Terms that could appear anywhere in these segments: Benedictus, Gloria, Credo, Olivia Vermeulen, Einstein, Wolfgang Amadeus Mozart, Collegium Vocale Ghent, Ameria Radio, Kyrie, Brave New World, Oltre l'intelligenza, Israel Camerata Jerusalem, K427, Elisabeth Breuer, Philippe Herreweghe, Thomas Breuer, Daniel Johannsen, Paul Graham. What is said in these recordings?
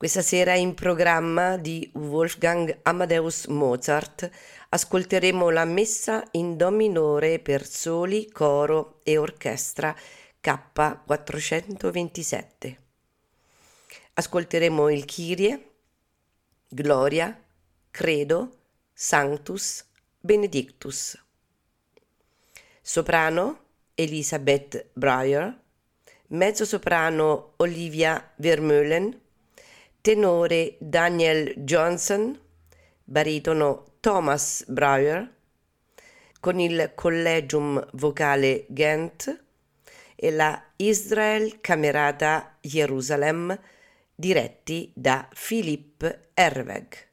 Questa sera in programma di Wolfgang Amadeus Mozart ascolteremo la messa in do minore per soli, coro e orchestra K427. Ascolteremo il Kyrie, Gloria, Credo, Sanctus, Benedictus. Soprano Elisabeth Breuer, mezzosoprano Olivia Vermeulen, tenore Daniel Johannsen, baritono Thomas Breuer, con il Collegium Vocale Ghent e la Israel Camerata Jerusalem, diretti da Philippe Herreweghe.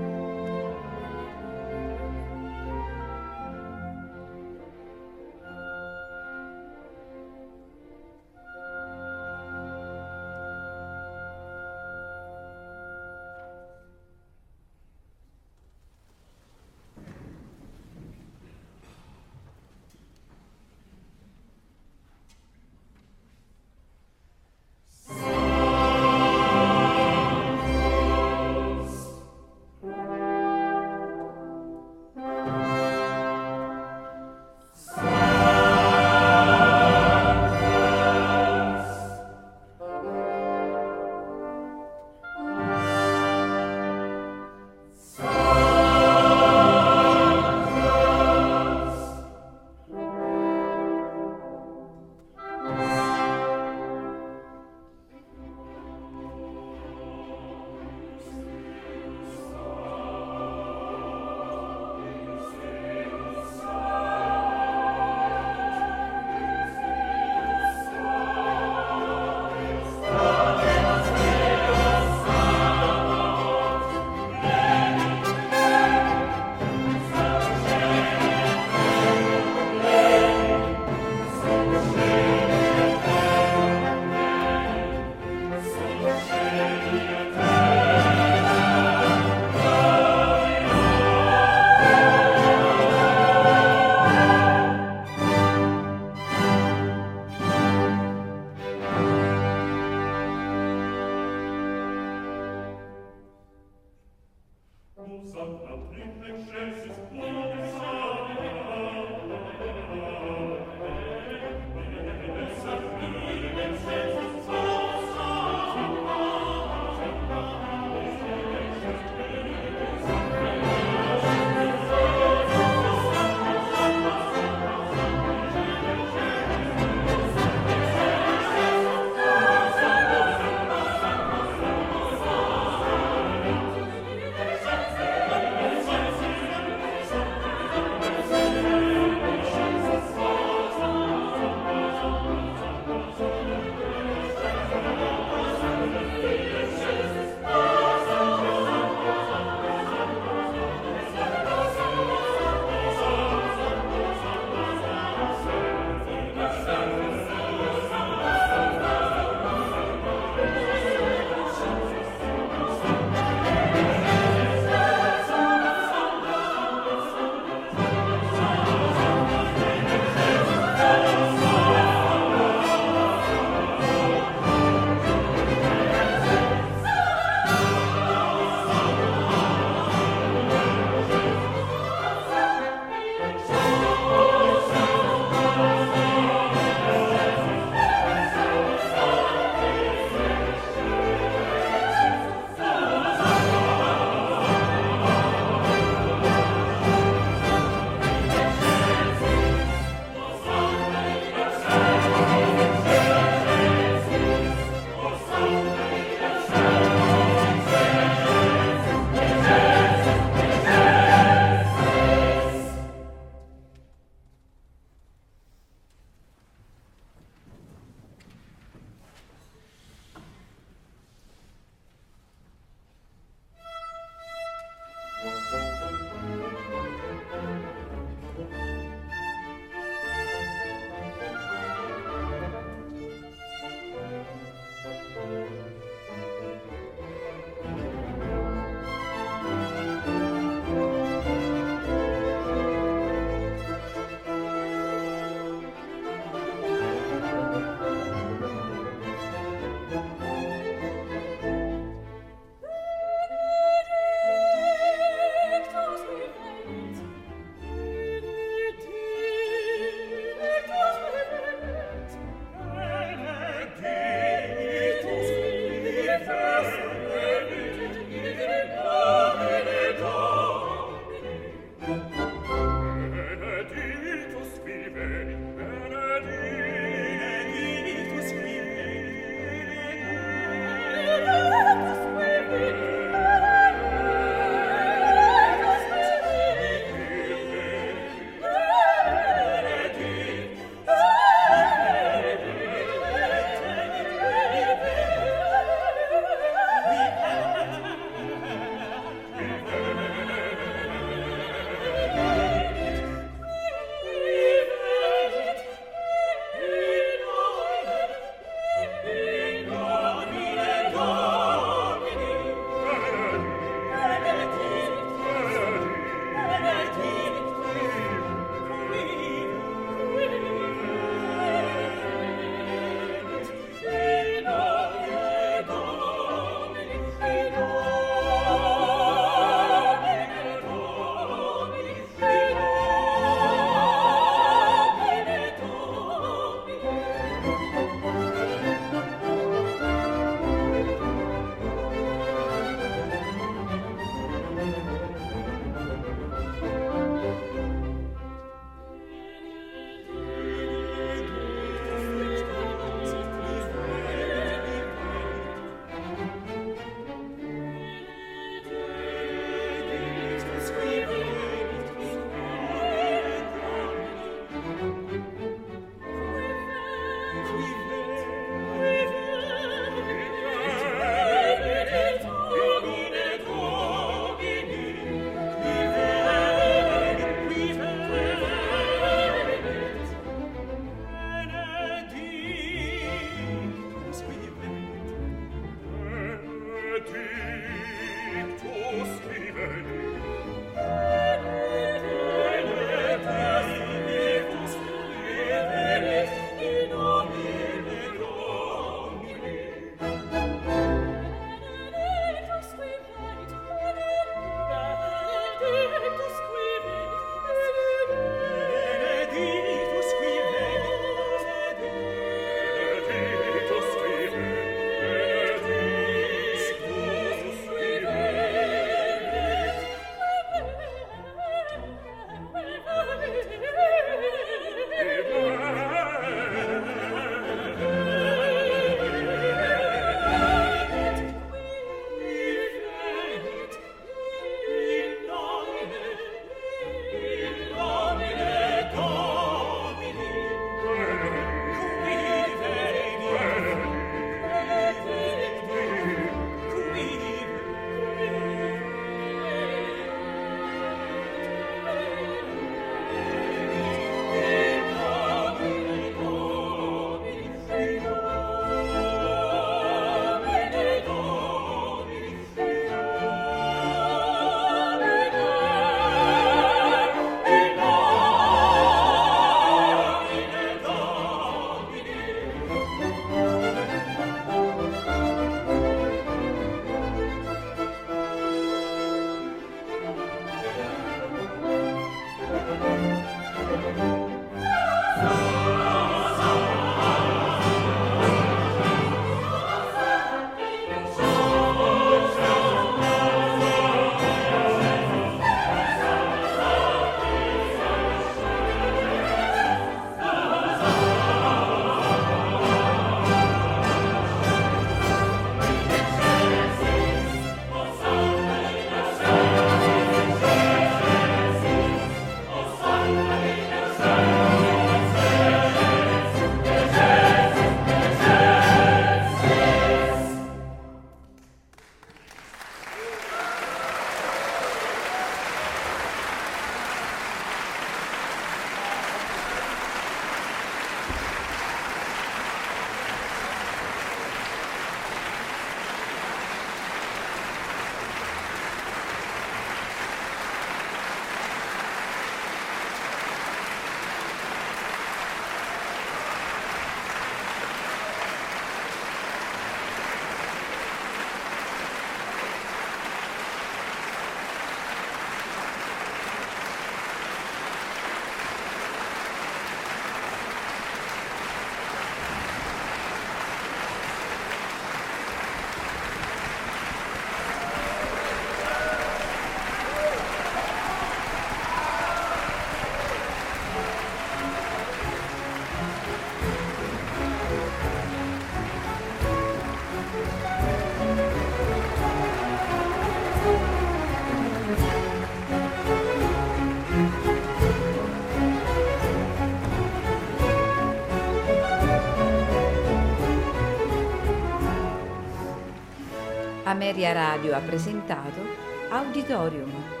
Ameria Radio ha presentato Auditorium.